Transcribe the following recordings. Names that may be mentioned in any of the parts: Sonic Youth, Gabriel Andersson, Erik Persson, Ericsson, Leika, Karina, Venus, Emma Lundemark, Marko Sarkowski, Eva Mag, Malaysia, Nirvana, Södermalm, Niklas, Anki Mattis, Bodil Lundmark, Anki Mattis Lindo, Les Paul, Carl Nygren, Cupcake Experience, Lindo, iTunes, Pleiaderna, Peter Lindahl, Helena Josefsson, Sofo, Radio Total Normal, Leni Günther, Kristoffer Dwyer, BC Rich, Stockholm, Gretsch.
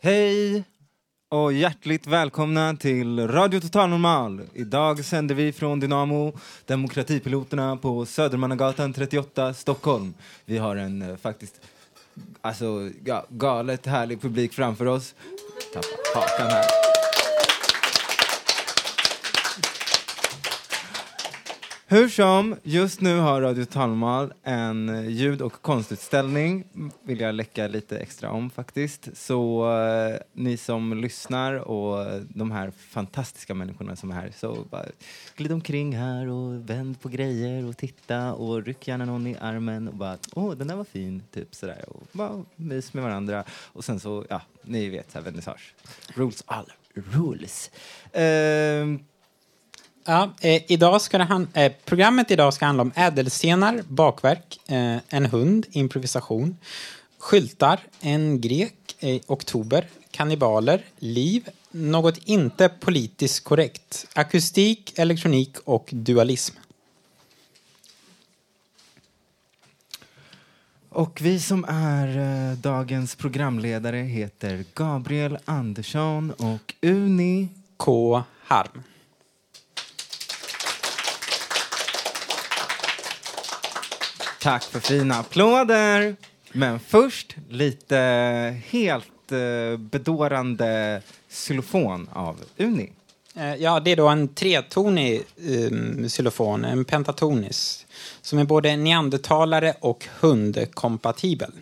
Hej och hjärtligt välkomna till Radio Total Normal. Idag sänder vi från Dynamo, demokratipiloterna på Södermannagatan 38, Stockholm. Vi har en faktiskt galet härlig publik framför oss. Tappa hakan här. Hur som, just nu har Radio Total Normal en ljud- och konstutställning. Vill jag läcka lite extra om faktiskt. Så ni som lyssnar och de här fantastiska människorna som är här. Så bara glid omkring här och vänd på grejer och titta. Och ryck gärna någon i armen och bara, den där var fin. Typ sådär. Och bara mys med varandra. Och sen så, ni vet så här, vernissage. Rules all rules. Idag ska programmet idag ska handla om ädelscenar, bakverk, en hund, improvisation, skyltar, en grek, oktober, kannibaler, liv, något inte politiskt korrekt, akustik, elektronik och dualism. Och vi som är dagens programledare heter Gabriel Andersson och Uni K Harm. Tack för fina applåder. Men först lite helt bedårande xylofon av Uni. Ja, det är då en tretonig xylofon, en pentatonis. Som är både neandertalare och hundkompatibel.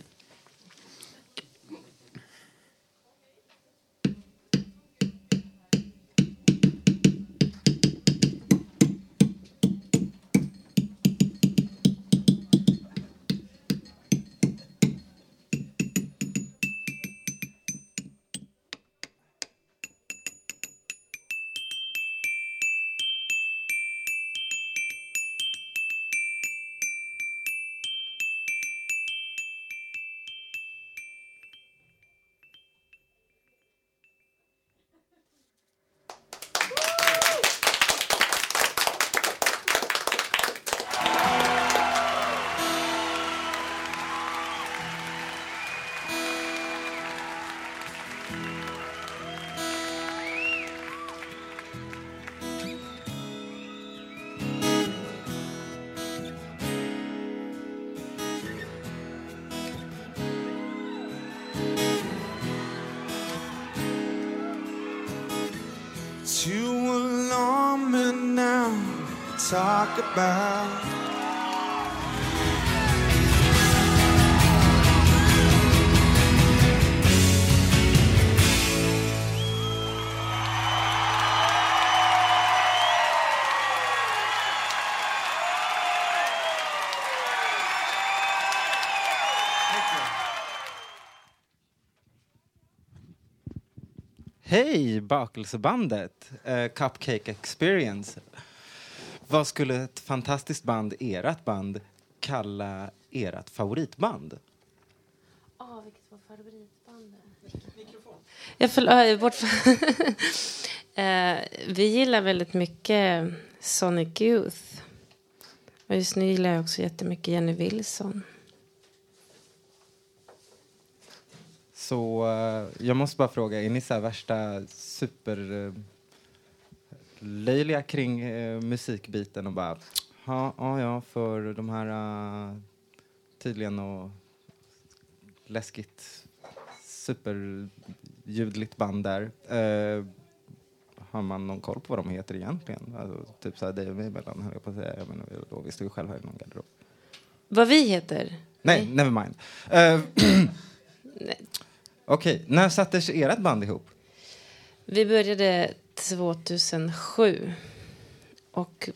Talk about Hej bakelsebandet, Cupcake Experience. Vad skulle ett fantastiskt band, erat band, kalla erat favoritband? Vilket var favoritbandet? Mikrofon. Jag föll bort. Vi gillar väldigt mycket Sonic Youth. Och just nu gillar jag också jättemycket Jenny Wilson. Så jag måste bara fråga, är ni så här värsta super... löjliga kring musikbiten och bara, för de här tydligen och läskigt superljudligt band där. Har man någon koll på vad de heter egentligen? Alltså, typ såhär, det är vi mellan, höll jag på att säga. Jag menar, då visste vi själv här i någon garderob. Vad vi heter? Nej, nevermind. Okej, när sattes ert band ihop? Vi började 2007 och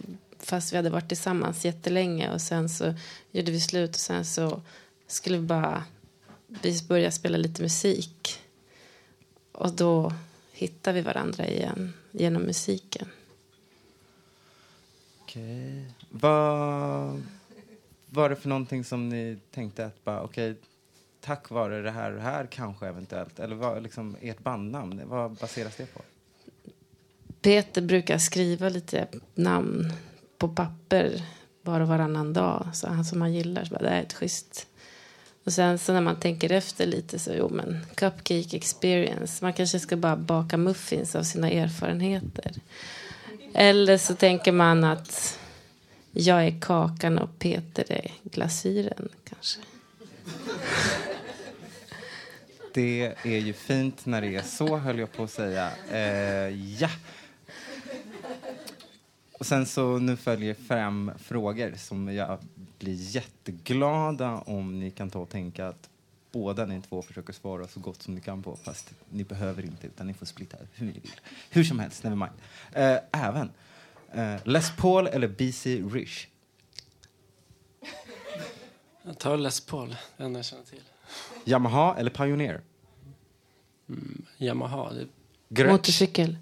fast vi hade varit tillsammans jättelänge, och sen så gjorde vi slut, och sen så skulle vi bara börja spela lite musik, och då hittar vi varandra igen genom musiken. Okej. Vad var det för någonting som ni tänkte att bara okej, tack vare det här och här kanske eventuellt, eller vad liksom ert bandnamn, vad baseras det på? Peter brukar skriva lite namn på papper var och varannan dag, så han som man gillar, så bara, det är ett schysst. Och sen så när man tänker efter lite så men Cupcake Experience, man kanske ska bara baka muffins av sina erfarenheter. Eller så tänker man att jag är kakan och Peter är glasyren kanske. Det är ju fint när det är så, höll jag på att säga. Ja. Och sen så nu följer 5 frågor som jag blir jätteglada om ni kan ta och tänka att båda ni två försöker svara så gott som ni kan på, fast ni behöver inte, utan ni får splitta hur ni vill. Hur som helst, never mind. Även Les Paul eller BC Rich? Jag tar Les Paul, det enda jag känner till. Yamaha eller Pioneer? Yamaha. Gretsch. Motorcykel.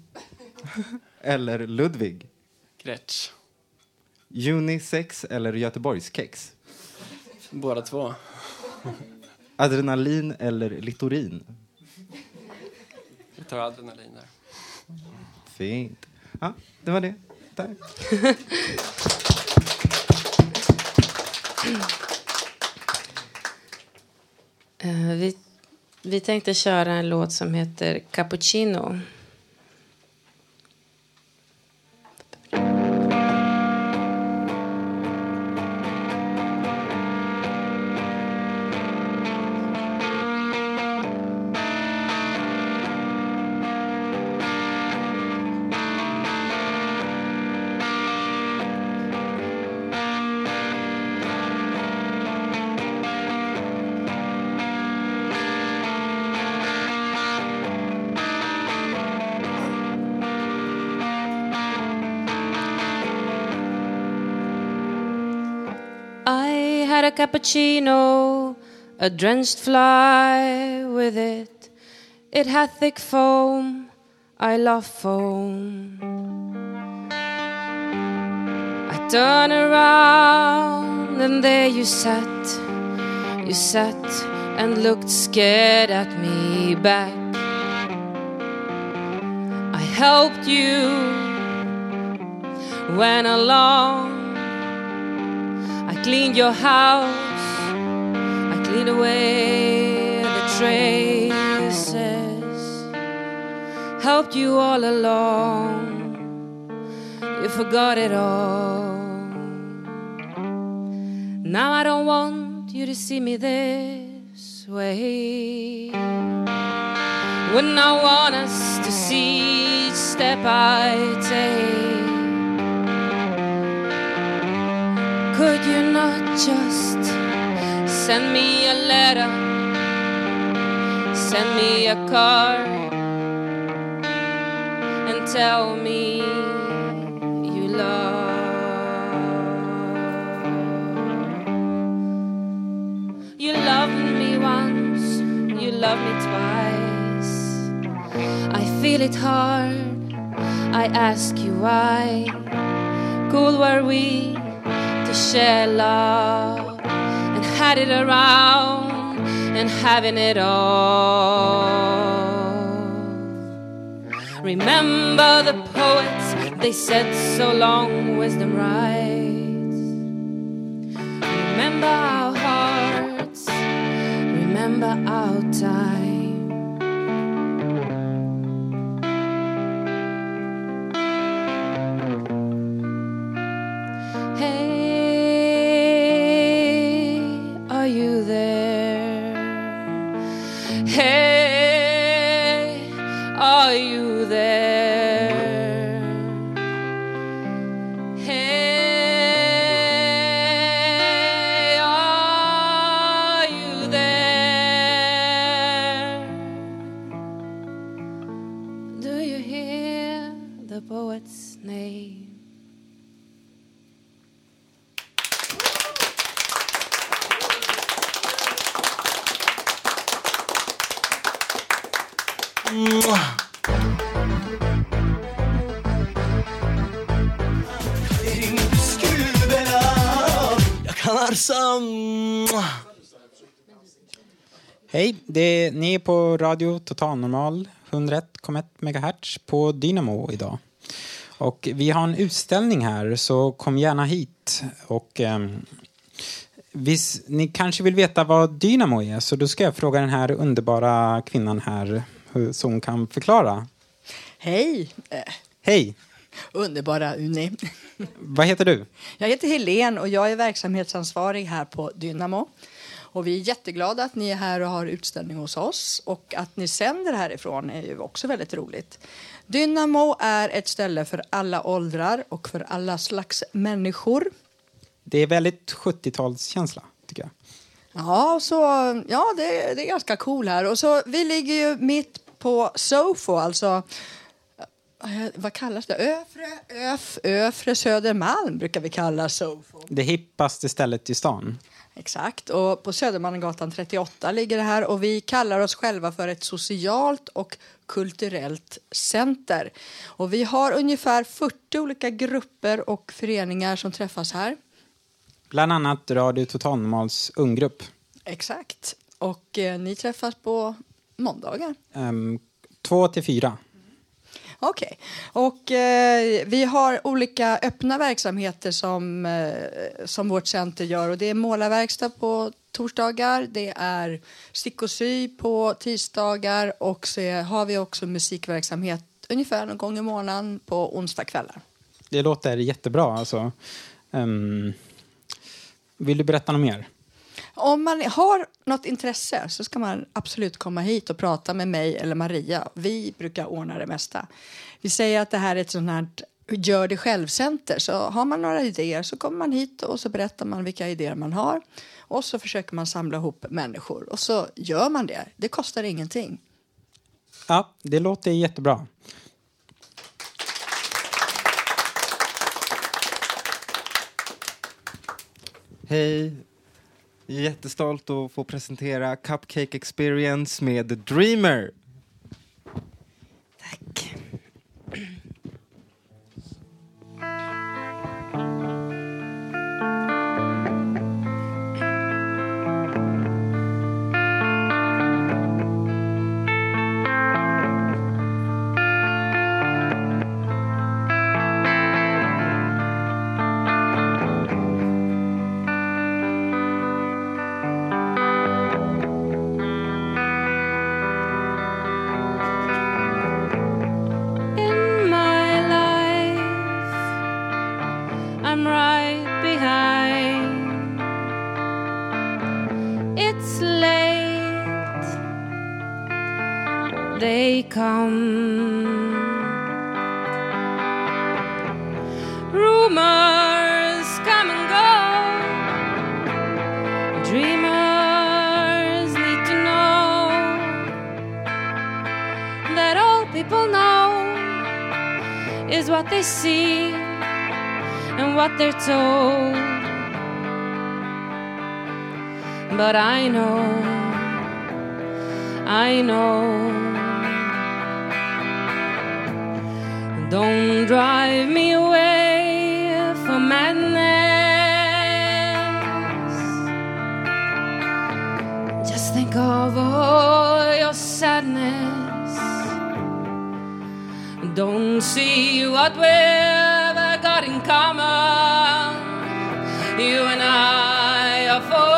Eller Ludvig? Gretsch. Unisex eller Göteborgskex? Båda två. Adrenalin eller Litorin? Vi tar adrenalin där. Fint. Ja, det var det. Tack. Vi tänkte köra en låt som heter Cappuccino. A cappuccino, a drenched fly with it. It had thick foam, I love foam. I turn around and there you sat and looked scared at me back. I helped you, went along, cleaned your house, I cleaned away the traces, helped you all along, you forgot it all. Now I don't want you to see me this way. Wouldn't I want us to see each step I take? Could you not just send me a letter, send me a card, and tell me you love? You loved me once, you loved me twice. I feel it hard, I ask you why. Cool were we to share love and had it around and having it all. Remember the poets, they said so long wisdom rides. Remember our hearts, remember our time. Jag kan arsa. Hej, ni är på Radio Total Normal 101,1 MHz på Dynamo idag. Och vi har en utställning här, så kom gärna hit. Och ni kanske vill veta vad Dynamo är, så då ska jag fråga den här underbara kvinnan här så hon kan förklara. Hej! Hej! Underbara Uni. Vad heter du? Jag heter Helena och jag är verksamhetsansvarig här på Dynamo. Och vi är jätteglada att ni är här och har utställning hos oss. Och att ni sänder härifrån är ju också väldigt roligt. Dynamo är ett ställe för alla åldrar och för alla slags människor. Det är väldigt 70-talskänsla, tycker jag. Ja, så, ja det är ganska cool här. Och så, vi ligger ju mitt på Sofo, alltså... Vad kallas det? Öfre Södermalm brukar vi kalla Sofo. Det hippaste stället i stan. Exakt, och på Södermannagatan 38 ligger det här, och vi kallar oss själva för ett socialt och kulturellt center. Och vi har ungefär 40 olika grupper och föreningar som träffas här. Bland annat Radio Total Normals unggrupp. Exakt, och ni träffas på måndagar? 2 till 4. Okej. Och vi har olika öppna verksamheter som vårt center gör. Och det är målarverkstad på torsdagar, det är stick och sy på tisdagar, och så har vi också musikverksamhet ungefär någon gång i månaden på onsdagskvällar. Det låter jättebra alltså. Vill du berätta något mer? Om man har något intresse så ska man absolut komma hit och prata med mig eller Maria. Vi brukar ordna det mesta. Vi säger att det här är ett sånt här gör det självcenter. Så har man några idéer så kommer man hit och så berättar man vilka idéer man har. Och så försöker man samla ihop människor. Och så gör man det. Det kostar ingenting. Ja, det låter jättebra. Hej. Jättestolt att få presentera Cupcake Experience med Dreamer. Tack. But I know, don't drive me away for madness. Just think of all your sadness. Don't see what we've got in common. You and I are for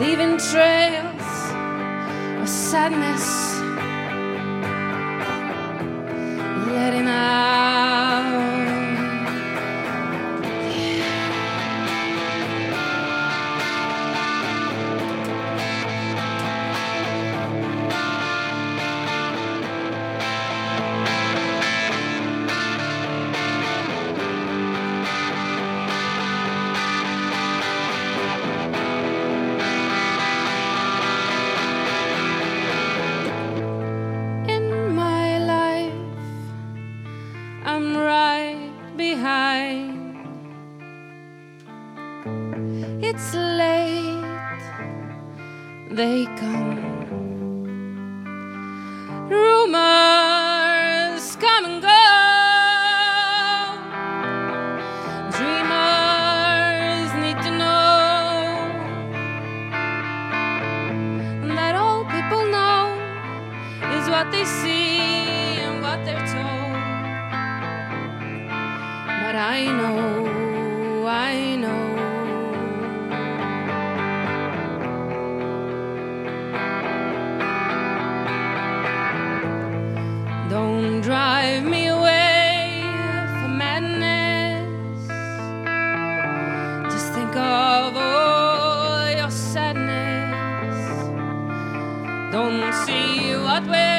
leaving trails of sadness, letting out. they come. Rumors come and go. What they see and what they're told. But I know don't drive me away for madness. Just think of all your sadness. Don't see what way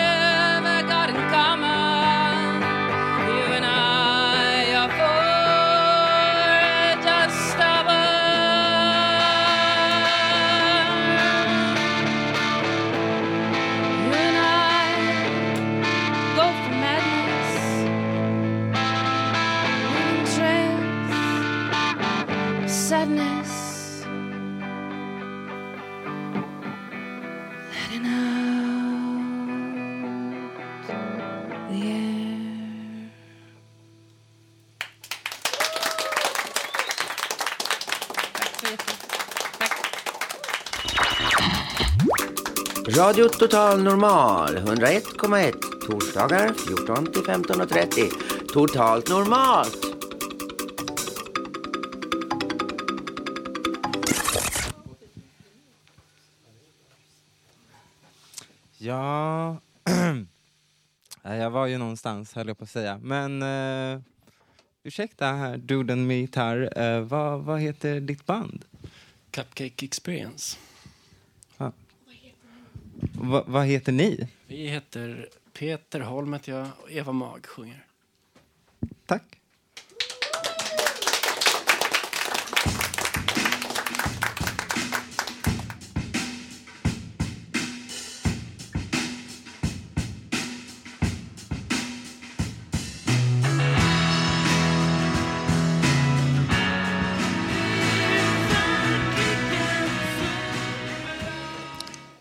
Radio Total Normal 101,1 torsdagar 14-15:30 totalt normalt. Ja, jag var ju någonstans, höll jag på att säga. Men ursäkta här, duden med gitarr, vad heter ditt band? Cupcake Experience. Vad heter ni? Vi heter Peter Holm, heter jag, och Eva Mag sjunger. Tack.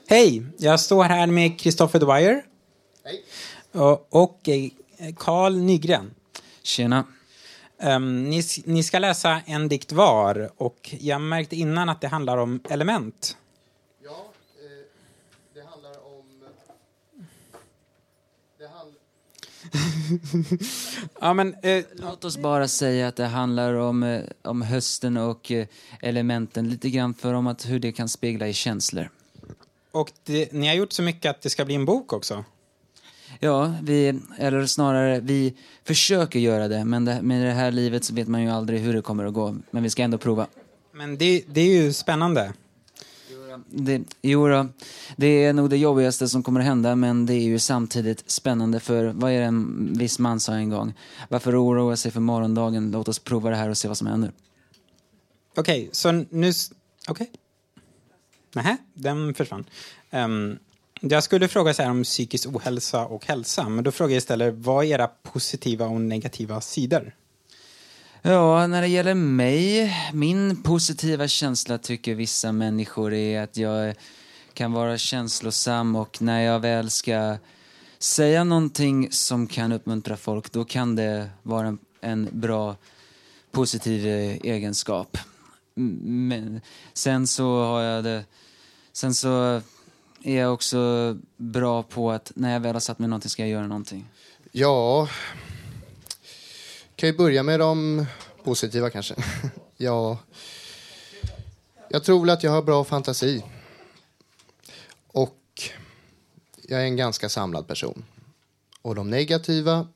Hej, jag står här med Kristoffer Dwyer. Hej. Och Carl Nygren. Tjena. Ni ska läsa en dikt var, och jag märkte innan att det handlar om element. Ja, det handlar om... ja, men, låt oss bara säga att det handlar om hösten och elementen. Lite grann för om att hur det kan spegla i känslor. Och ni har gjort så mycket att det ska bli en bok också. Ja, vi försöker göra det. Men med det här livet så vet man ju aldrig hur det kommer att gå. Men vi ska ändå prova. Men det är ju spännande. Det är nog det jobbigaste som kommer att hända. Men det är ju samtidigt spännande. För vad är det en viss man sa en gång? Varför oroa sig för morgondagen? Låt oss prova det här och se vad som händer. Okej, så nu... Okej. Nej, den försvann. Jag skulle fråga så här om psykisk ohälsa och hälsa. Men då frågar jag istället, vad är era positiva och negativa sidor? Ja, när det gäller mig. Min positiva känsla tycker vissa människor är att jag kan vara känslosam. Och när jag väl ska säga någonting som kan uppmuntra folk, då kan det vara en bra positiv egenskap. Men sen så är jag också bra på att när jag väl har satt mig någonting ska jag göra någonting. Ja, kan ju börja med de positiva kanske. Ja, jag tror att jag har bra fantasi. Och jag är en ganska samlad person. Och de negativa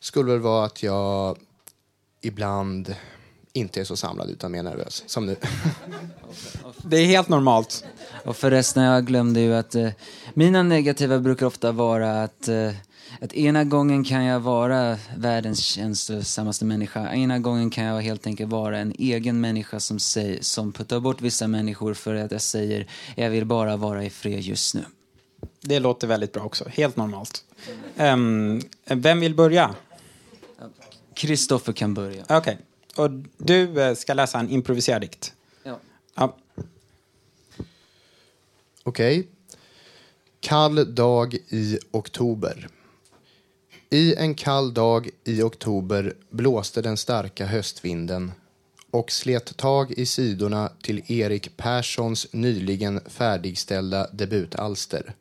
skulle väl vara att jag ibland... inte är så samlad utan mer nervös som nu. Det är helt normalt. Och förresten, jag glömde ju att mina negativa brukar ofta vara att ena gången kan jag vara världens känslosammaste människa. Ena gången kan jag helt enkelt vara en egen människa som puttar bort vissa människor för att jag säger jag vill bara vara i fred just nu. Det låter väldigt bra också. Helt normalt. Vem vill börja? Kristoffer kan börja. Okej. Och du ska läsa en improviserad dikt. Ja. Okej. Kall dag i oktober. I en kall dag i oktober blåste den starka höstvinden och slet tag i sidorna till Erik Perssons nyligen färdigställda debutalster.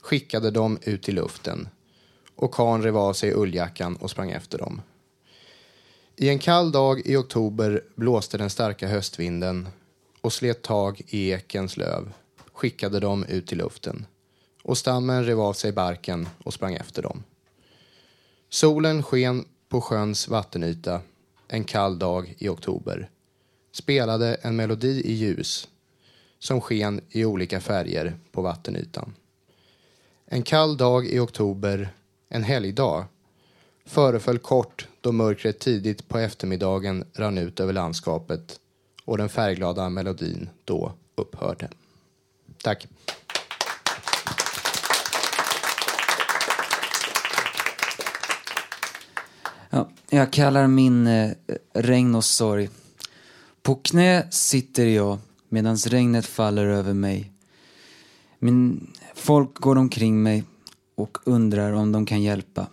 Skickade dem ut i luften. Och Karn rev av sig ulljackan och sprang efter dem. I en kall dag i oktober blåste den starka höstvinden och slet tag i ekens löv. Skickade dem ut i luften. Och stammen rev av sig barken och sprang efter dem. Solen sken på sjöns vattenyta. En kall dag i oktober. Spelade en melodi i ljus som sken i olika färger på vattenytan. En kall dag i oktober, en helgdag, föreföll kort då mörkret tidigt på eftermiddagen rann ut över landskapet och den färgglada melodin då upphörde. Tack. Ja, jag kallar min regn och sorg. På knä sitter jag medan regnet faller över mig. Folk går omkring mig och undrar om de kan hjälpa.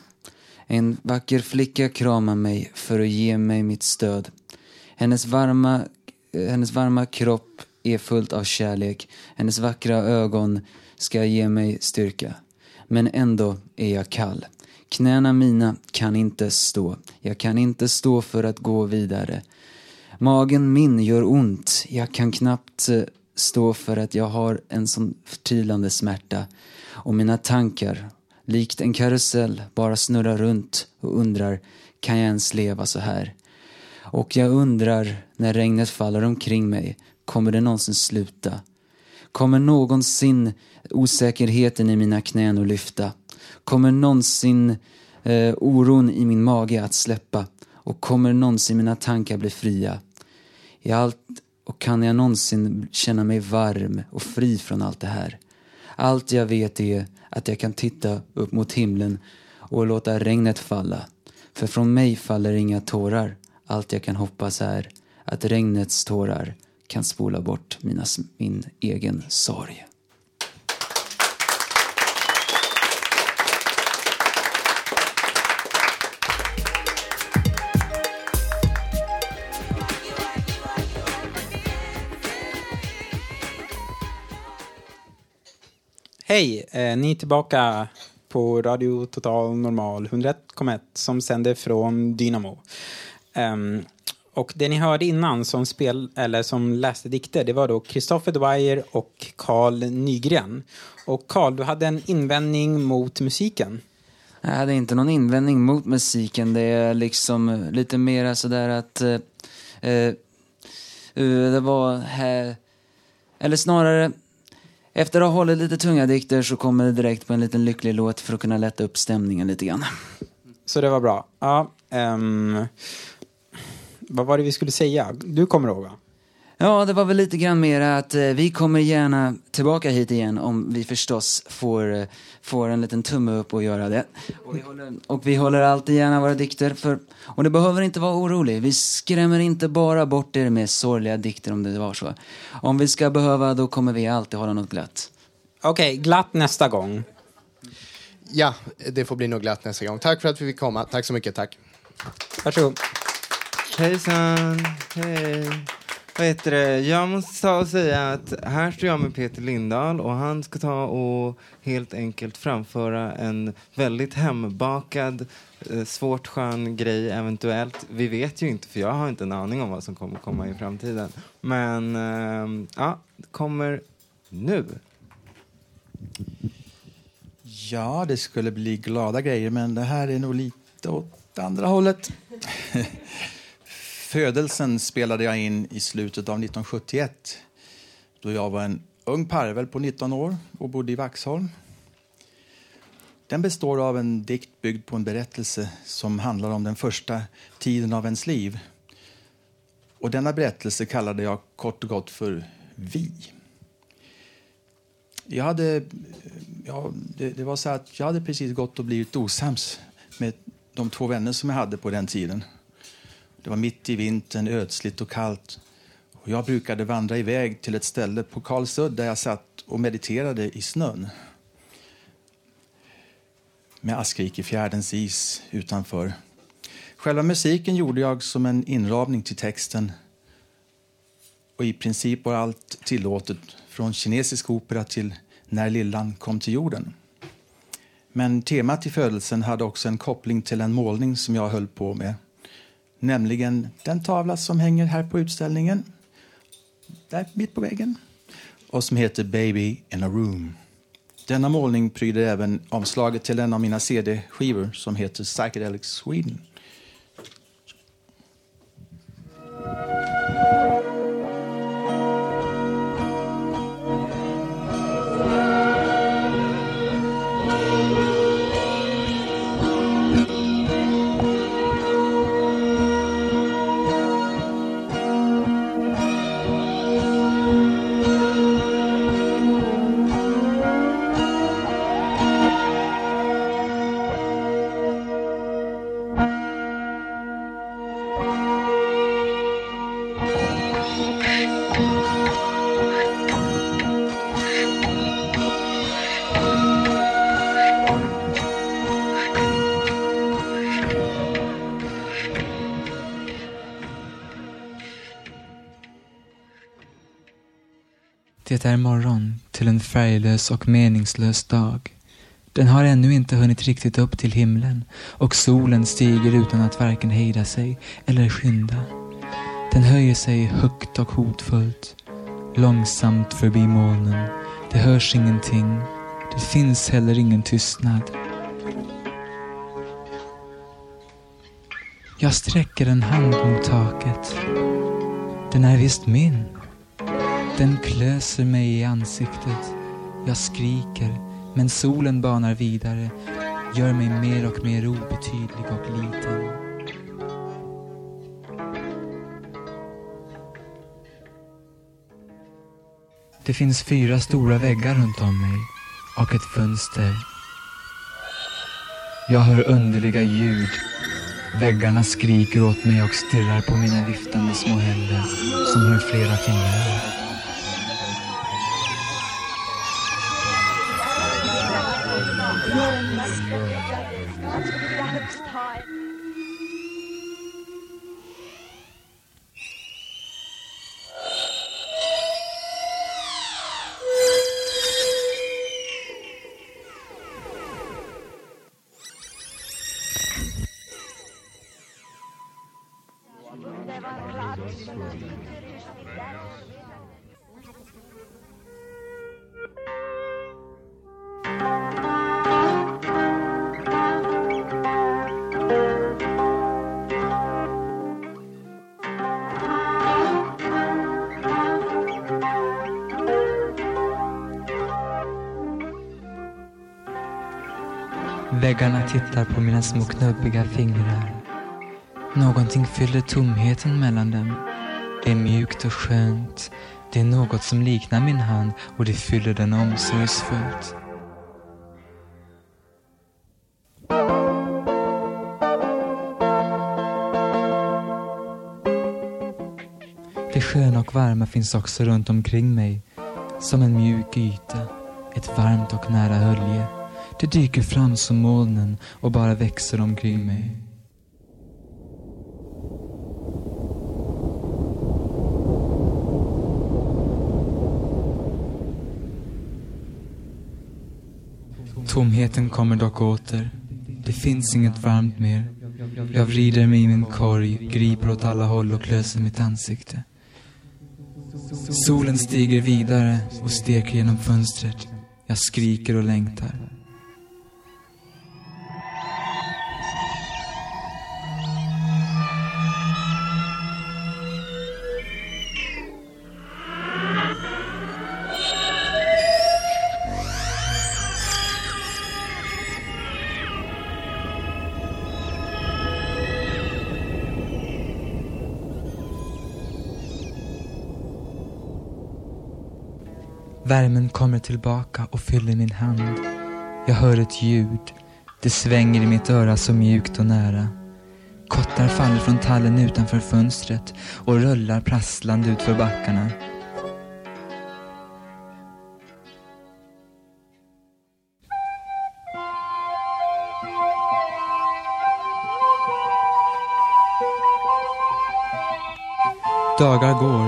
En vacker flicka kramar mig för att ge mig mitt stöd. Hennes varma kropp är fullt av kärlek. Hennes vackra ögon ska ge mig styrka. Men ändå är jag kall. Knäna mina kan inte stå. Jag kan inte stå för att gå vidare. Magen min gör ont. Jag kan knappt stå för att jag har en sån förtvivlande smärta. Och mina tankar, likt en karusell, bara snurrar runt och undrar, kan jag ens leva så här? Och jag undrar, när regnet faller omkring mig, kommer det någonsin sluta? Kommer någonsin osäkerheten i mina knän att lyfta? Kommer någonsin oron i min mage att släppa? Och kommer någonsin mina tankar bli fria? Och kan jag någonsin känna mig varm och fri från allt det här? Allt jag vet är att jag kan titta upp mot himlen och låta regnet falla. För från mig faller inga tårar. Allt jag kan hoppas är att regnets tårar kan spola bort min egen sorg. Hej, ni är tillbaka på Radio Total Normal 101,1 som sänder från Dynamo. Och det ni hörde innan som läste dikter, det var då Kristoffer Dwyer och Carl Nygren. Och Carl, du hade en invändning mot musiken. Jag hade inte någon invändning mot musiken. Det är liksom lite mer sådär att det var här, eller snarare, efter att ha hållit lite tunga dikter så kommer det direkt på en liten lycklig låt för att kunna lätta upp stämningen lite grann. Så det var bra. Ja, vad var det vi skulle säga? Du kommer ihåg, va? Ja, det var väl lite grann mer att vi kommer gärna tillbaka hit igen om vi förstås får en liten tumme upp och göra det. Och vi håller alltid gärna våra dikter. Och det behöver inte vara orolig. Vi skrämmer inte bara bort er med sorgliga dikter om det var så. Om vi ska behöva, då kommer vi alltid hålla något glatt. Okej, glatt nästa gång. Ja, det får bli något glatt nästa gång. Tack för att vi fick komma. Tack så mycket, tack. Varsågod. Hejsan, hej. Vad heter det? Jag måste säga att här står jag med Peter Lindahl och han ska ta och helt enkelt framföra en väldigt hembakad, svårt skön grej eventuellt. Vi vet ju inte, för jag har inte en aning om vad som kommer komma i framtiden. Men ja, kommer nu. Ja, det skulle bli glada grejer, men det här är nog lite åt andra hållet. Födelsen spelade jag in i slutet av 1971 då jag var en ung parvel på 19 år och bodde i Vaxholm. Den består av en dikt byggd på en berättelse som handlar om den första tiden av ens liv. Och denna berättelse kallade jag kort och gott för Vi. Jag hade precis gått och blivit osams med de två vänner som jag hade på den tiden. Det var mitt i vintern, ödsligt och kallt. Och jag brukade vandra iväg till ett ställe på Karlsudd där jag satt och mediterade i snön. Med askrik i fjärdens is utanför. Själva musiken gjorde jag som en inramning till texten. Och i princip var allt tillåtet, från kinesisk opera till När lillan kom till jorden. Men temat i födelsen hade också en koppling till en målning som jag höll på med. Nämligen den tavla som hänger här på utställningen. Där mitt på väggen. Och som heter Baby in a Room. Denna målning pryder även omslaget till en av mina CD-skivor som heter Psychedelic Sweden. Det är morgon till en färglös och meningslös dag. Den har ännu inte hunnit riktigt upp till himlen och solen stiger utan att varken hejda sig eller skynda. Den höjer sig högt och hotfullt, långsamt förbi molnen. Det hörs ingenting, det finns heller ingen tystnad. Jag sträcker en hand mot taket. Den är visst min. Den klöser mig i ansiktet. Jag skriker, men solen banar vidare, gör mig mer och mer obetydlig och liten. Det finns 4 stora väggar runt om mig och ett fönster. Jag hör underliga ljud. Väggarna skriker åt mig och stirrar på mina viftande små händer som har flera fingrar. Väggarna tittar på mina små knubbiga fingrar. Någonting fyller tomheten mellan dem. Det är mjukt och skönt. Det är något som liknar min hand och det fyller den omsorgsfullt. Det sköna och varma finns också runt omkring mig. Som en mjuk yta. Ett varmt och nära hölje. Det dyker fram som molnen och bara växer omkring mig. Tomheten kommer dock åter. Det finns inget varmt mer. Jag vrider mig i min korg, griper åt alla håll och klöser mitt ansikte. Solen stiger vidare och steker genom fönstret. Jag skriker och längtar. Värmen kommer tillbaka och fyller min hand. Jag hör ett ljud. Det svänger i mitt öra så mjukt och nära. Kottar faller från tallen utanför fönstret och rullar prasslande ut för backarna. Dagar går,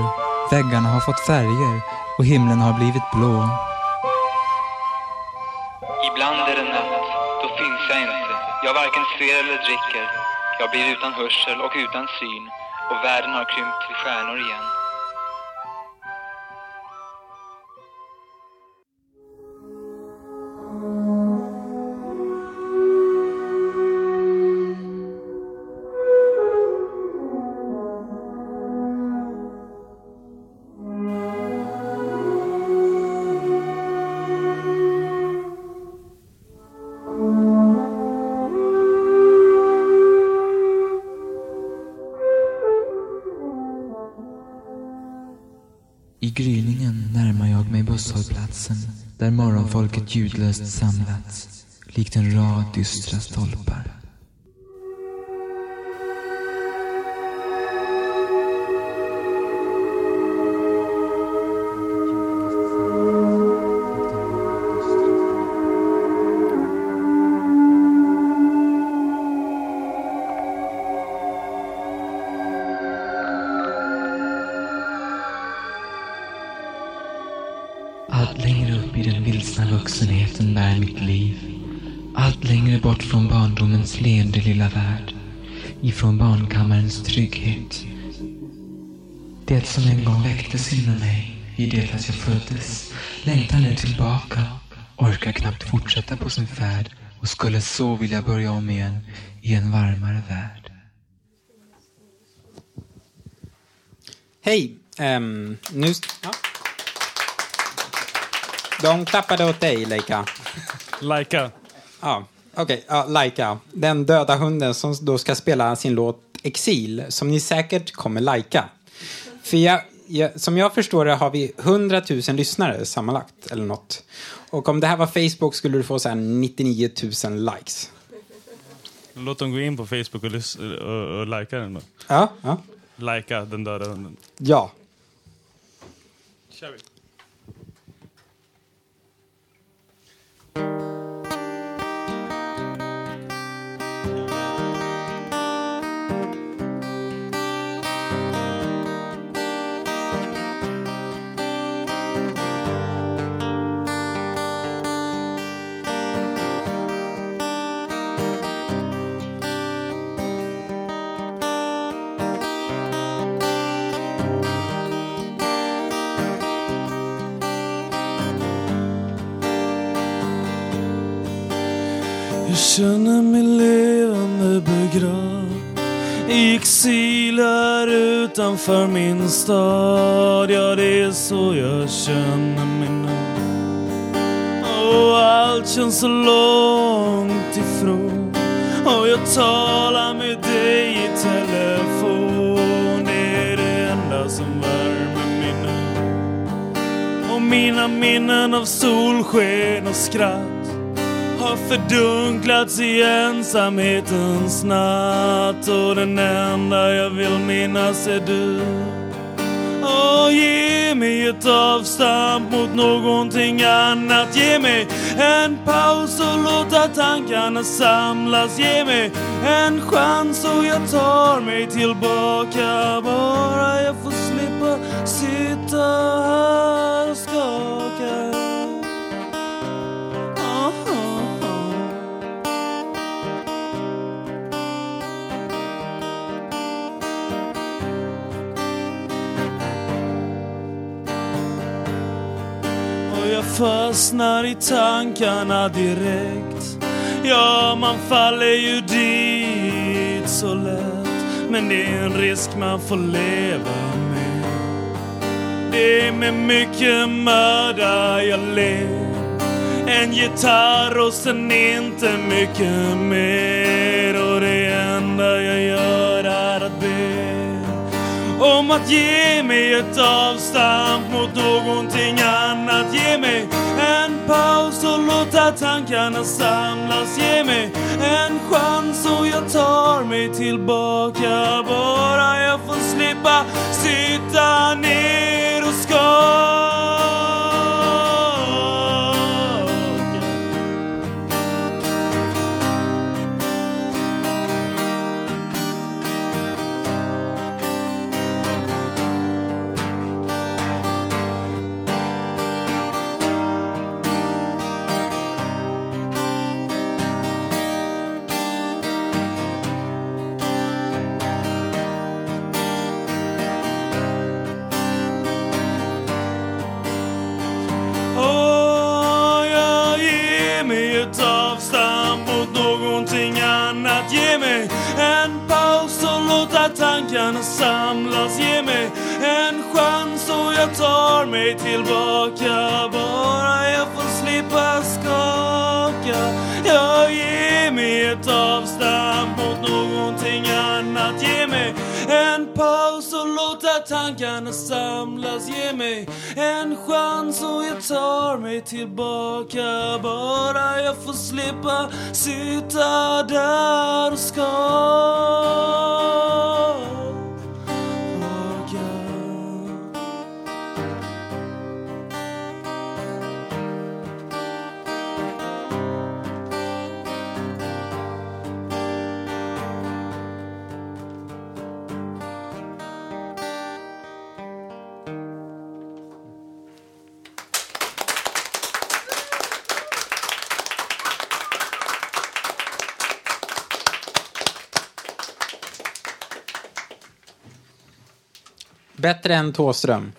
väggarna har fått färger och himlen har blivit blå. Ibland är det natt, då finns jag inte. Jag varken ser eller dricker. Jag blir utan hörsel och utan syn, och världen har krympt till stjärnor igen. Busshållplatsen där morgonfolket ljudlöst samlats likt en rad dystra stolpar. Vuxenheten bär mitt liv, allt längre bort från barndomens leende lilla värld, ifrån barnkammarens trygghet. Det som en gång väcktes inom mig, i det att jag föddes, längtar nu tillbaka, orkar knappt fortsätta på sin färd och skulle så vilja börja om igen i en varmare värld. Hej, nu... Ja. De klappade åt dig, Leika. Leika. Ja, okej. Ja, Leika. Den döda hunden som då ska spela sin låt Exil, som ni säkert kommer lajka. För som jag förstår det har vi 100 000 lyssnare sammanlagt, eller något. Och om det här var Facebook skulle du få så här 99 000 likes. Låt dem gå in på Facebook och lajka den då. Ja, ja. Leika, den döda hunden. Ja. Kör vi. Jag känner mig levande begravd i exilar utanför min stad. Ja, det är så jag känner mig nu, och allt känns så långt ifrån. Och jag talar med dig i telefon. Det är det enda som värmer mig nu, och mina minnen av solsken och skratt har fördunklats i ensamhetens natt. Och den enda jag vill minnas är du. Åh, ge mig ett avstamp mot någonting annat. Ge mig en paus och låta tankarna samlas. Ge mig en chans och jag tar mig tillbaka. Bara jag får slippa sitta här och skaka. Fastnar i tankarna direkt. Ja, man faller ju dit så lätt. Men det är en risk man får leva med. Det är med mycket möda jag lev. En gitarr och sen inte mycket mer. Och det enda jag gör är att be om att ge mig ett avstamp mot någonting annat. Ge mig en paus och låt låta tankarna samlas. Ge mig en chans och jag tar mig tillbaka. Bara jag får slippa sitta ner och tankarna samlas. Ge mig en chans och jag tar mig tillbaka. Bara jag får slippa skaka. Jag ger mig ett avstamp mot någonting annat. Ge mig en paus och låta tankarna samlas. Ge mig en chans och jag tar mig tillbaka. Bara jag får slippa sitta där och skaka. Bättre än Tåström.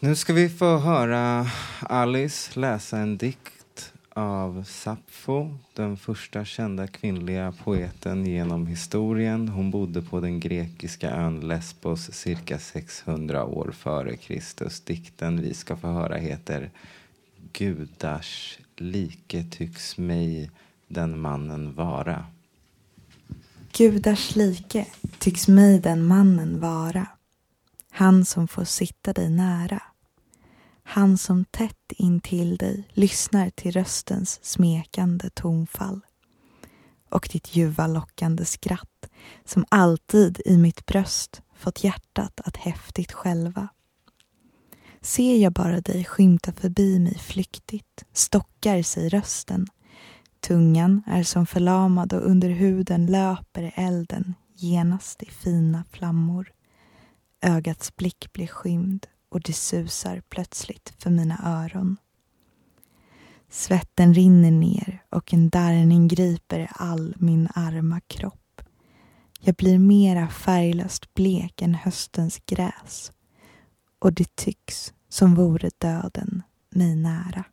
Nu ska vi få höra Alice läsa en dikt av Sappho, den första kända kvinnliga poeten genom historien. Hon bodde på den grekiska ön Lesbos cirka 600 år före Kristus. Dikten vi ska få höra heter Gudars like tycks mig den mannen vara. Gudars like tycks mig den mannen vara. Han som får sitta dig nära. Han som tätt intill dig lyssnar till röstens smekande tonfall. Och ditt ljuva lockande skratt som alltid i mitt bröst fått hjärtat att häftigt själva. Ser jag bara dig skymta förbi mig flyktigt, stockar sig rösten. Tungan är som förlamad och under huden löper elden genast i fina flammor. Ögats blick blir skymd och det susar plötsligt för mina öron. Svetten rinner ner och en darrning griper all min arma kropp. Jag blir mera färglöst blek än höstens gräs och det tycks som vore döden mig nära.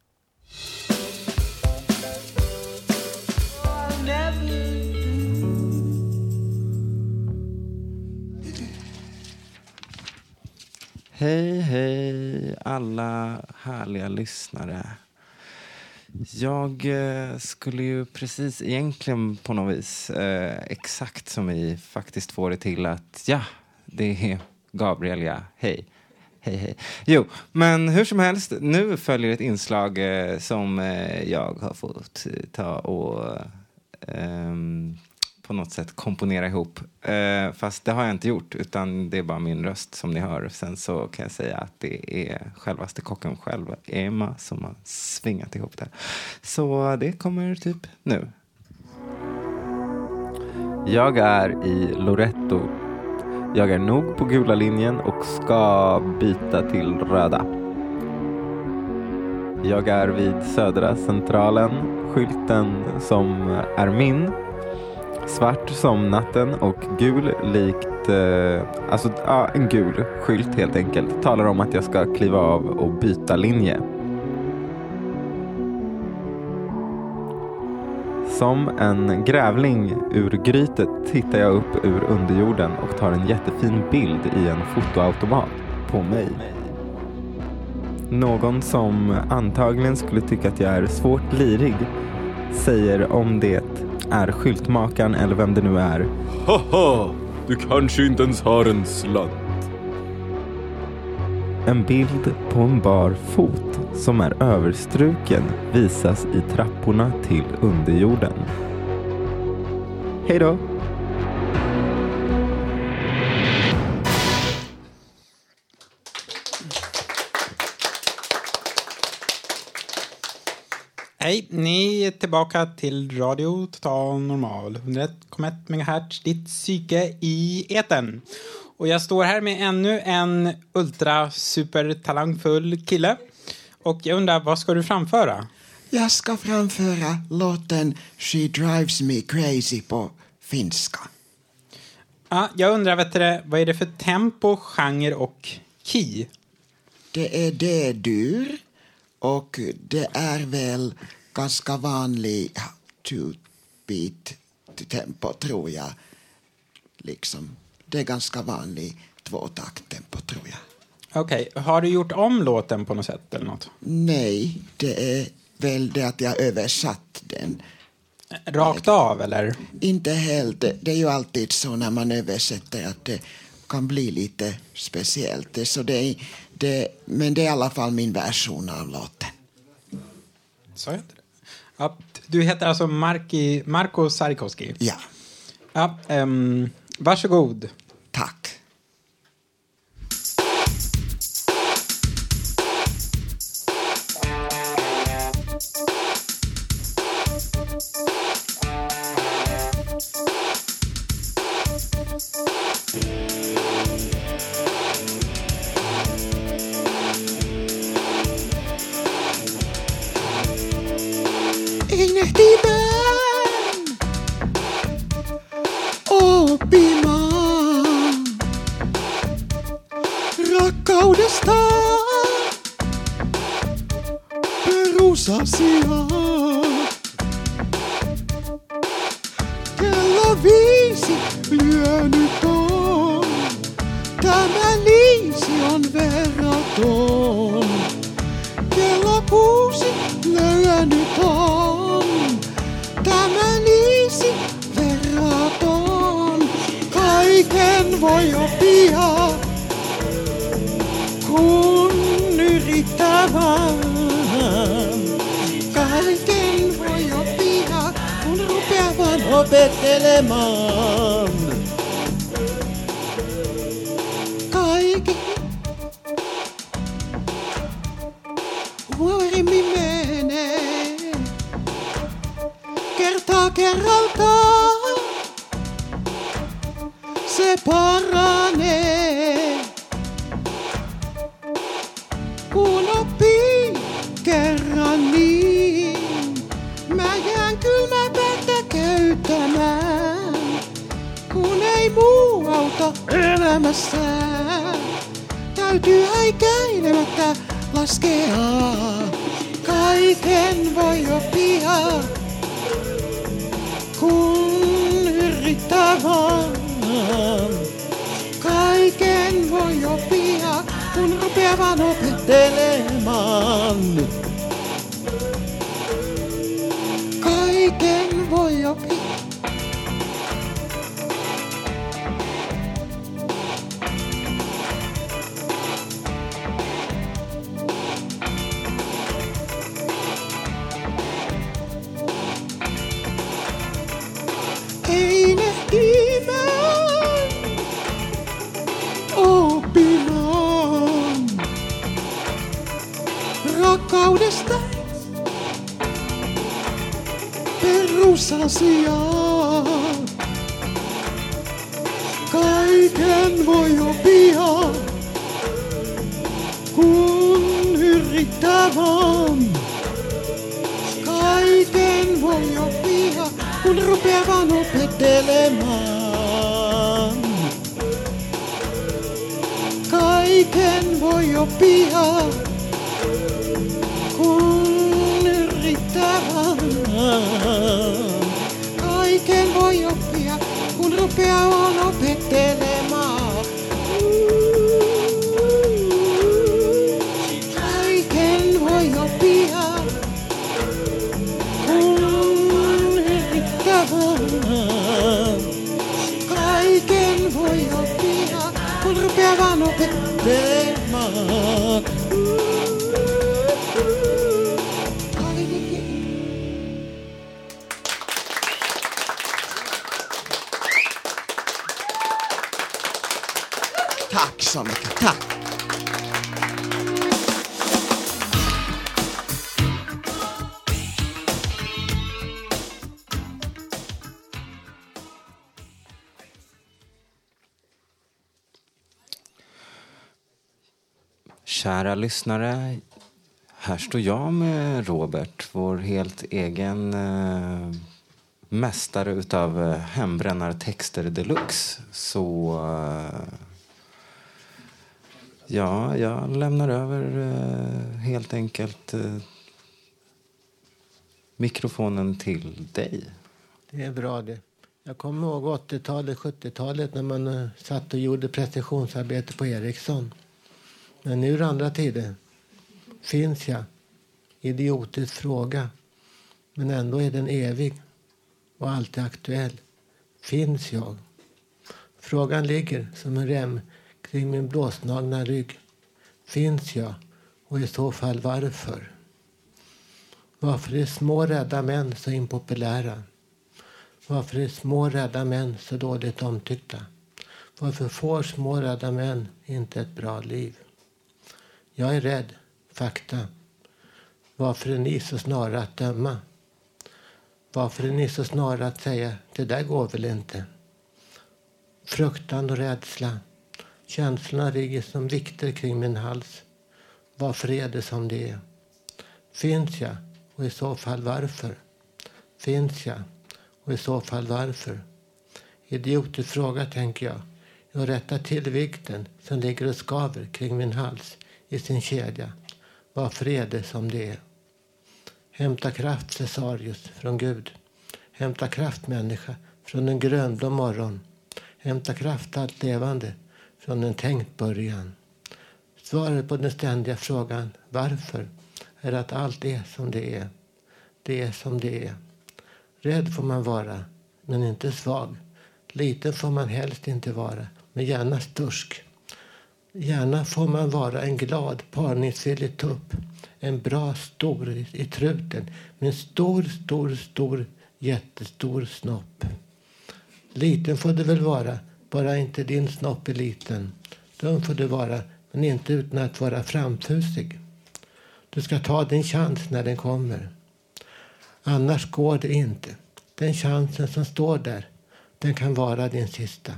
Hej, hej alla härliga lyssnare. Jag skulle ju precis egentligen på något vis exakt som vi faktiskt får det till att ja, det är Gabriel, ja, hej. Hej, hej. Jo, men hur som helst, nu följer ett inslag som jag har fått ta och på något sätt komponera ihop. Fast det har jag inte gjort, utan det är bara min röst som ni hör. Sen så kan jag säga att det är självaste kocken själv, Emma, som har svingat ihop det. Så det kommer typ nu. Jag är i Loretto. Jag är nog på gula linjen och ska byta till röda. Jag är vid Södra Centralen, skylten som är min. Svart som natten och gul likt... en gul skylt helt enkelt. Talar om att jag ska kliva av och byta linje. Som en grävling ur grytet tittar jag upp ur underjorden och tar en jättefin bild i en fotoautomat på mig. Någon som antagligen skulle tycka att jag är svårt lirig säger om det är skyltmakaren eller vem det nu är. Haha, du kanske inte ens har en slant. En bild på en bar fot som är överstruken visas i trapporna till underjorden. Hej då! Hej, ni är tillbaka till Radio Total Normal. 101,1 MHz, ditt psyke i eten. Och jag står här med ännu en ultra supertalangfull kille. Och jag undrar, vad ska du framföra? Jag ska framföra låten She Drives Me Crazy på finska. Ja, jag undrar, vad är det för tempo, genre och key? Det är D-dur. Och det är väl ganska vanlig two-beat tempo, tror jag. Liksom. Det är ganska vanlig tvåtakttempo, tror jag. Okej, okay. Har du gjort om låten på något sätt eller något? Nej, det är väl det att jag översatt den. Rakt av eller? Inte helt. Det är ju alltid så när man översätter att det kan bli lite speciellt. Så men det är i alla fall min version av låten. Så heter det. Ja, du heter alltså Marko Sarkowski? Ja. Ja, varsågod. Tack. Kun rupeaa vaan opettelemaan. Tack. Kära lyssnare, här står jag med Robert, vår helt egen mästare utav hembrännar-texter deluxe. Så ja, jag lämnar över helt enkelt mikrofonen till dig. Det är bra det. Jag kommer ihåg 80-talet, 70-talet när man satt och gjorde precisionsarbete på Ericsson. Men nu är det andra tider. Finns jag? Idiotisk fråga. Men ändå är den evig och alltid aktuell. Finns jag? Frågan ligger som en rem kring min blåsnagna rygg. Finns jag? Och i så fall varför? Varför är små rädda män så impopulära? Varför är små rädda män så dåligt omtyckta? Varför får små rädda män inte ett bra liv? Jag är rädd. Fakta. Varför är ni så snara att döma? Varför är ni så snara att säga det där går väl inte? Fruktan och rädsla. Känslorna ligger som vikter kring min hals. Varför är det som det är? Finns jag? Och i så fall varför? Finns jag? Och i så fall varför? Idiotisk fråga, tänker jag. Jag rättar till vikten som ligger och skaver kring min hals i sin kedja. Varför är det som det är? Hämta kraft, Cesarius, från Gud. Hämta kraft, människa, från en grönblå morgon. Hämta kraft, allt levande, från en tänkt början. Svaret på den ständiga frågan, varför, är att allt är som det är. Det är som det är. Rädd får man vara, men inte svag. Liten får man helst inte vara, men gärna stursk. Gärna får man vara en glad, parningsvillig tupp. En bra stor i truten. Med en stor, jättestor snopp. Liten får du väl vara, bara inte din snopp är liten. Dum får du vara, men inte utan att vara framfusig. Du ska ta din chans när den kommer. Annars går det inte. Den chansen som står där, den kan vara din sista.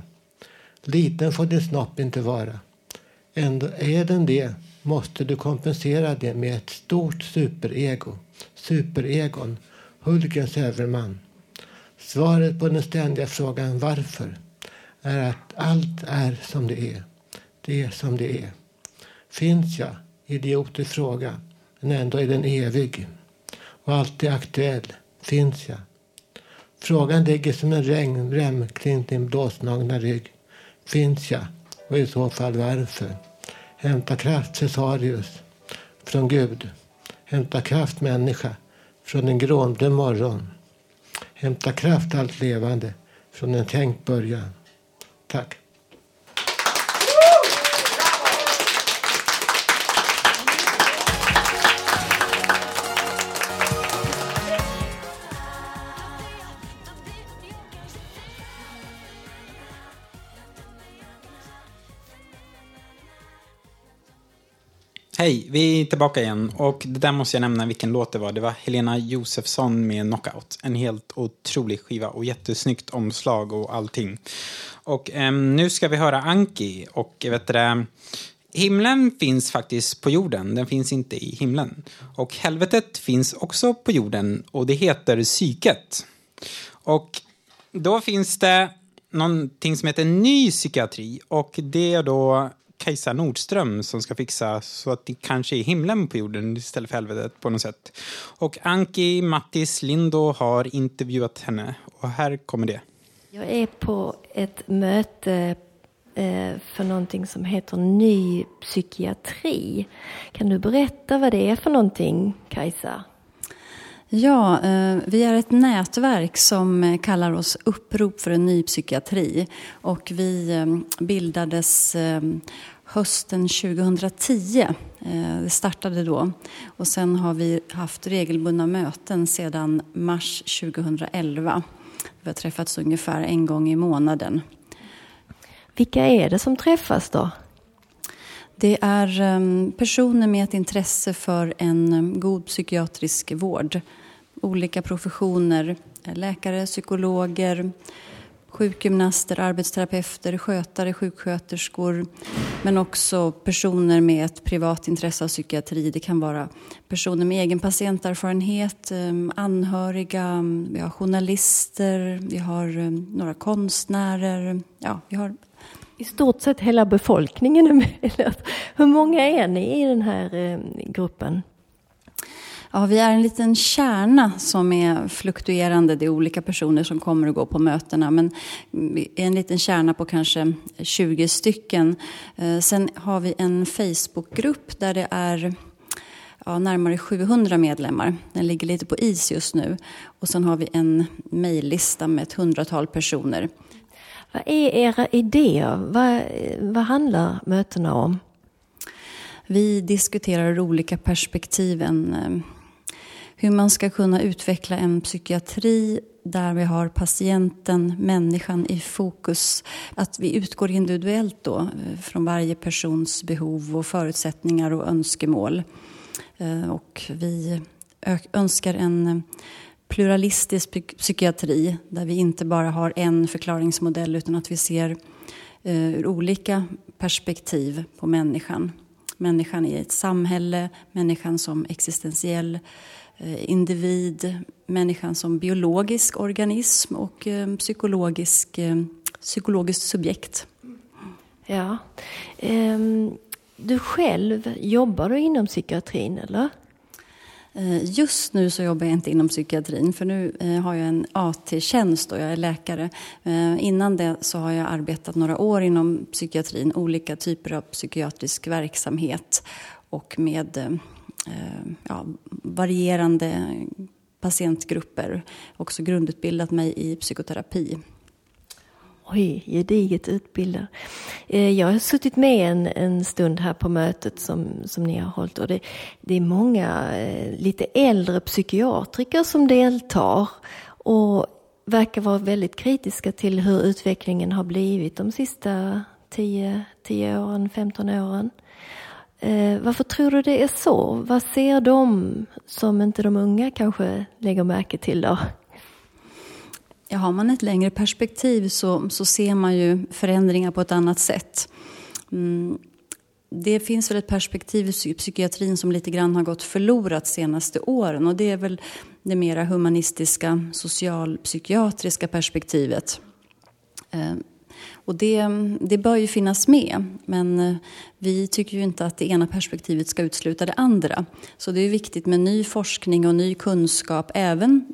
Liten får din snopp inte vara. Ändå är den det, måste du kompensera det med ett stort superego. Superegon, Hulkens överman. Svaret på den ständiga frågan varför är att allt är som det är. Det är som det är. Finns jag? Idiotisk fråga. Men ändå är den evig. Och alltid aktuell. Finns jag? Frågan ligger som en regnrem kring din blåsnagna rygg. Finns jag? Och i så fall varför? Hämta kraft, Cesarius, från Gud. Hämta kraft, människa, från en grånblå morgon. Hämta kraft, allt levande, från en tänkt början. Tack. Hej, vi är tillbaka igen och det där måste jag nämna vilken låt det var. Det var Helena Josefsson med Knockout. En helt otrolig skiva och jättesnyggt omslag och allting. Och nu ska vi höra Anki och vet du, himlen finns faktiskt på jorden, den finns inte i himlen. Och helvetet finns också på jorden och det heter psyket. Och då finns det någonting som heter ny psykiatri och det är då Kajsa Nordström som ska fixa så att det kanske är himlen på jorden istället för helvetet på något sätt. Och Anki Mattis Lindo har intervjuat henne och här kommer det. Jag är på ett möte för någonting som heter ny psykiatri. Kan du berätta vad det är för någonting, Kajsa? Ja, vi är ett nätverk som kallar oss Upprop för en ny psykiatri och vi bildades hösten 2010. Det startade då och sen har vi haft regelbundna möten sedan mars 2011. Vi har träffats ungefär en gång i månaden. Vilka är det som träffas då? Det är personer med ett intresse för en god psykiatrisk vård. Olika professioner, läkare, psykologer, sjukgymnaster, arbetsterapeuter, skötare, sjuksköterskor. Men också personer med ett privat intresse av psykiatri. Det kan vara personer med egen patienterfarenhet, anhöriga, vi har journalister, vi har några konstnärer. Ja, vi har... I stort sett hela befolkningen är med. Hur många är ni i den här gruppen? Ja, vi är en liten kärna som är fluktuerande. Det är olika personer som kommer och går på mötena. Men en liten kärna på kanske 20 stycken. Sen har vi en Facebookgrupp där det är närmare 700 medlemmar. Den ligger lite på is just nu. Och sen har vi en mejllista med ett 100-tal personer. Vad är era idéer? Vad handlar mötena om? Vi diskuterar olika perspektiven. Hur man ska kunna utveckla en psykiatri där vi har patienten, människan i fokus. Att vi utgår individuellt då från varje persons behov och förutsättningar och önskemål. Och vi önskar en pluralistisk psykiatri där vi inte bara har en förklaringsmodell utan att vi ser ur olika perspektiv på människan. Människan i ett samhälle, människan som existentiell individ, människan som biologisk organism och psykologiskt subjekt. Ja. Du själv, jobbar du inom psykiatrin eller? Just nu så jobbar jag inte inom psykiatrin för nu har jag en AT-tjänst och jag är läkare. Innan det så har jag arbetat några år inom psykiatrin, olika typer av psykiatrisk verksamhet och med varierande patientgrupper. Också grundutbildat mig i psykoterapi. Oj, gediget utbildad. Jag har suttit med en stund här på mötet som ni har hållit. Och det är många lite äldre psykiatriker som deltar. Och verkar vara väldigt kritiska till hur utvecklingen har blivit de sista 10 åren, 15 åren. Varför tror du det är så? Vad ser de som inte de unga kanske lägger märke till då? Ja, har man ett längre perspektiv så ser man ju förändringar på ett annat sätt. Det finns väl ett perspektiv i psykiatrin som lite grann har gått förlorat senaste åren. Och det är väl det mera humanistiska, socialpsykiatriska perspektivet. Och det bör ju finnas med. Men vi tycker ju inte att det ena perspektivet ska utsluta det andra. Så det är viktigt med ny forskning och ny kunskap även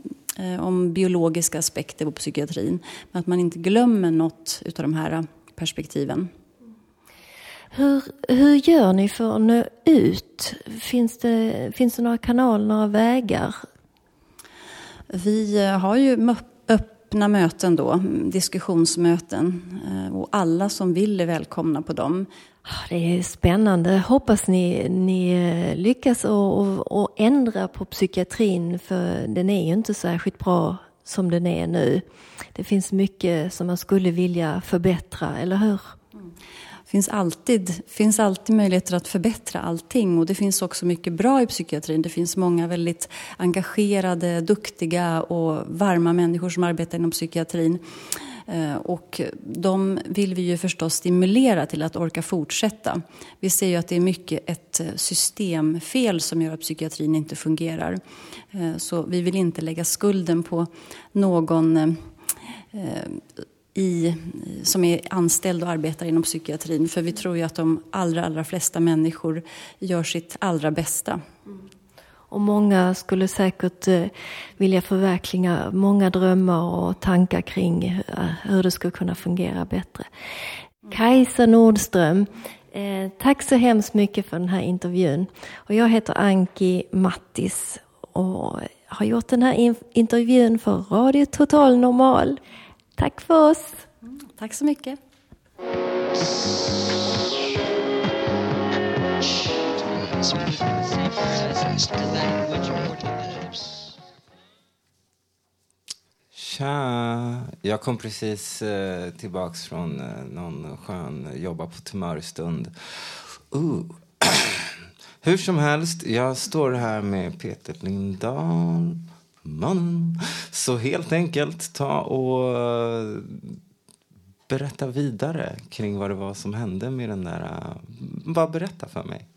om biologiska aspekter på psykiatrin. Men att man inte glömmer något av de här perspektiven. Hur gör ni för att nå ut? Finns det några kanaler, några vägar? Vi har ju öppna möten då, diskussionsmöten. Och alla som vill är välkomna på dem. Det är spännande. Hoppas ni lyckas och ändra på psykiatrin för den är ju inte särskilt bra som den är nu. Det finns mycket som man skulle vilja förbättra, eller hur? Finns alltid möjligheter att förbättra allting och det finns också mycket bra i psykiatrin. Det finns många väldigt engagerade, duktiga och varma människor som arbetar inom psykiatrin. Och de vill vi ju förstås stimulera till att orka fortsätta. Vi ser ju att det är mycket ett systemfel som gör att psykiatrin inte fungerar. Så vi vill inte lägga skulden på någon som är anställd och arbetar inom psykiatrin. För vi tror ju att de allra, allra flesta människor gör sitt allra bästa. Och många skulle säkert vilja förverkliga många drömmar och tankar kring hur det skulle kunna fungera bättre. Kajsa Nordström, tack så hemskt mycket för den här intervjun. Och jag heter Anki Mattis och har gjort den här intervjun för Radio Total Normal. Tack för oss. Tack så mycket. Tja, jag kom precis tillbaks från någon skön jobba på tumörstund Hur som helst, jag står här med Peter Lindahl, mannen. Så helt enkelt, ta och berätta vidare kring vad det var som hände med den där... Bara berätta för mig.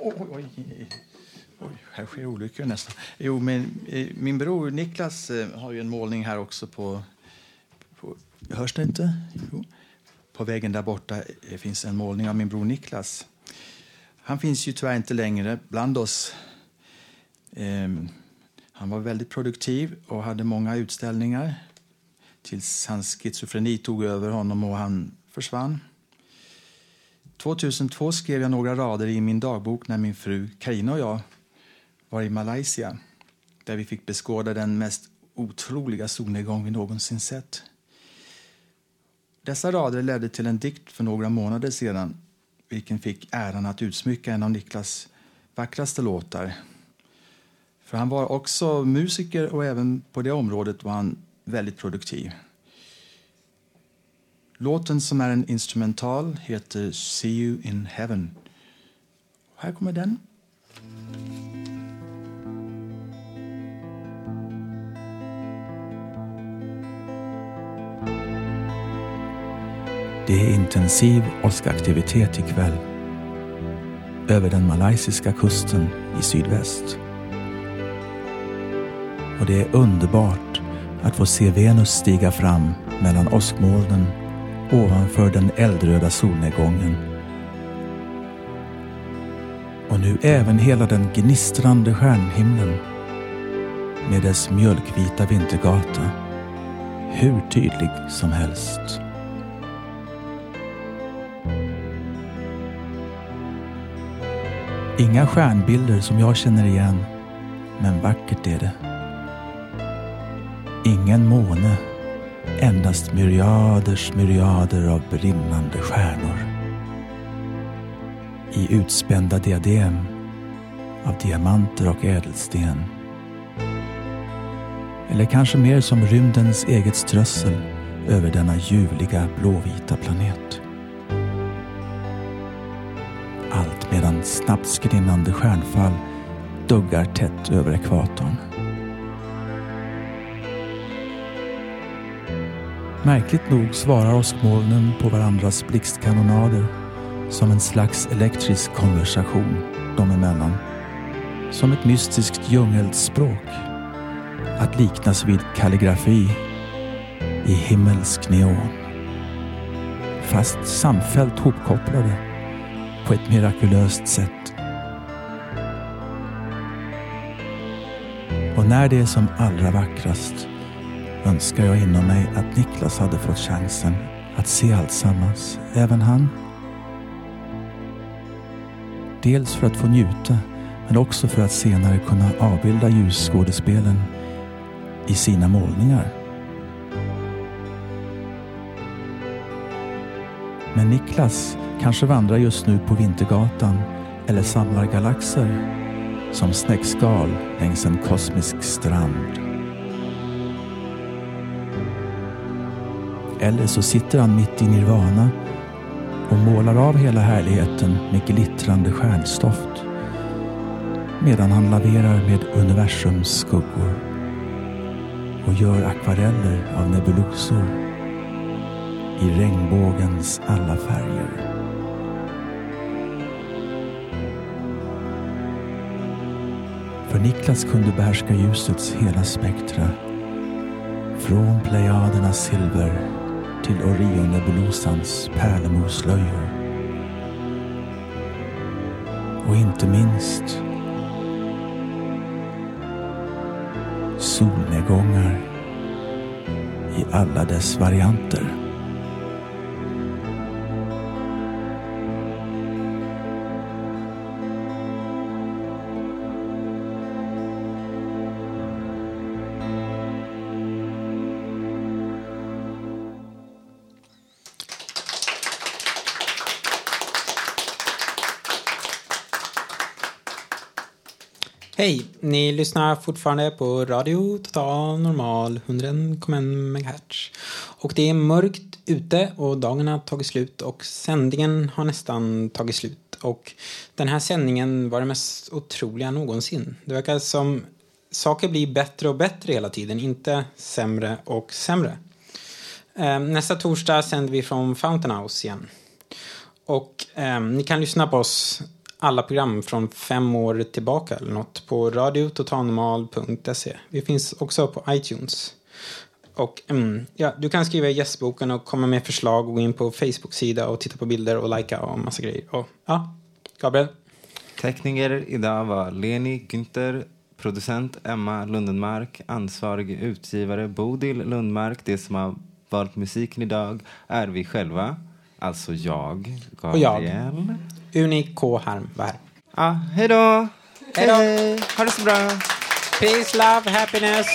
Oj, här sker olyckor nästan. Jo, men min bror Niklas har ju en målning här också på hörs det inte? Jo. På vägen där borta finns en målning av min bror Niklas. Han finns ju tyvärr inte längre bland oss. Han var väldigt produktiv och hade många utställningar. Tills hans schizofreni tog över honom och han försvann. 2002 skrev jag några rader i min dagbok när min fru Karina och jag var i Malaysia. Där vi fick beskåda den mest otroliga solnedgång vi någonsin sett. Dessa rader ledde till en dikt för några månader sedan, vilken fick äran att utsmycka en av Niklas vackraste låtar. För han var också musiker och även på det området var han väldigt produktiv. Låten som är en instrumental heter See You in Heaven. Här kommer den. Det är intensiv åskaktivitet ikväll över den malaysiska kusten i sydväst. Och det är underbart att få se Venus stiga fram mellan åskmolnen ovanför den eldröda solnedgången. Och nu även hela den gnistrande stjärnhimlen med dess mjölkvita Vintergata, hur tydlig som helst. Inga stjärnbilder som jag känner igen, men vackert är det. Ingen måne, endast myriaders myriader av brinnande stjärnor. I utspända diadem av diamanter och ädelsten. Eller kanske mer som rymdens eget strössel över denna ljuvliga blåvita planet. Allt medan snabbt skrinnande stjärnfall duggar tätt över ekvatorn. Märkligt nog svarar åskmolnen på varandras blixtkanonader som en slags elektrisk konversation de emellan. Som ett mystiskt djungelspråk att liknas vid kalligrafi i himmelsk neon. Fast samfällt hopkopplade på ett mirakulöst sätt. Och när det är som allra vackrast önskar jag inom mig att Niklas hade fått chansen att se alltsammans, även han. Dels för att få njuta, men också för att senare kunna avbilda ljusskådespelen i sina målningar. Men Niklas kanske vandrar just nu på Vintergatan eller samlar galaxer som snäckskal längs en kosmisk strand. Eller så sitter han mitt i nirvana och målar av hela härligheten med glittrande stjärnstoft medan han laverar med universums skuggor och gör akvareller av nebulosor i regnbågens alla färger. För Niklas kunde behärska ljusets hela spektra. Från plejadernas silver till Orionnebulosans pärlemoslöjor. Och inte minst solnedgångar i alla dess varianter. Hej, ni lyssnar fortfarande på Radio Total Normal 101,1 MHz. Och det är mörkt ute och dagen har tagit slut och sändningen har nästan tagit slut. Och den här sändningen var det mest otroliga någonsin. Det verkar som saker blir bättre och bättre hela tiden, inte sämre och sämre. Nästa torsdag sänder vi från Fountain House igen. Och ni kan lyssna på oss alla program från 5 år tillbaka eller något på radiototalnormal.se. Vi finns också på iTunes. Och ja, du kan skriva i gästboken och komma med förslag och gå in på Facebook-sida och titta på bilder och likea och massa grejer. Och, ja, Gabriel. Tekniker idag var Leni Günther, producent Emma Lundemark, ansvarig utgivare Bodil Lundmark. Det som har valt musiken idag är vi själva, alltså jag, Gabriel. Och jag, Uni K Harm, var här. Ja, hej då! Hej då! Ha det så bra! Peace, love, happiness!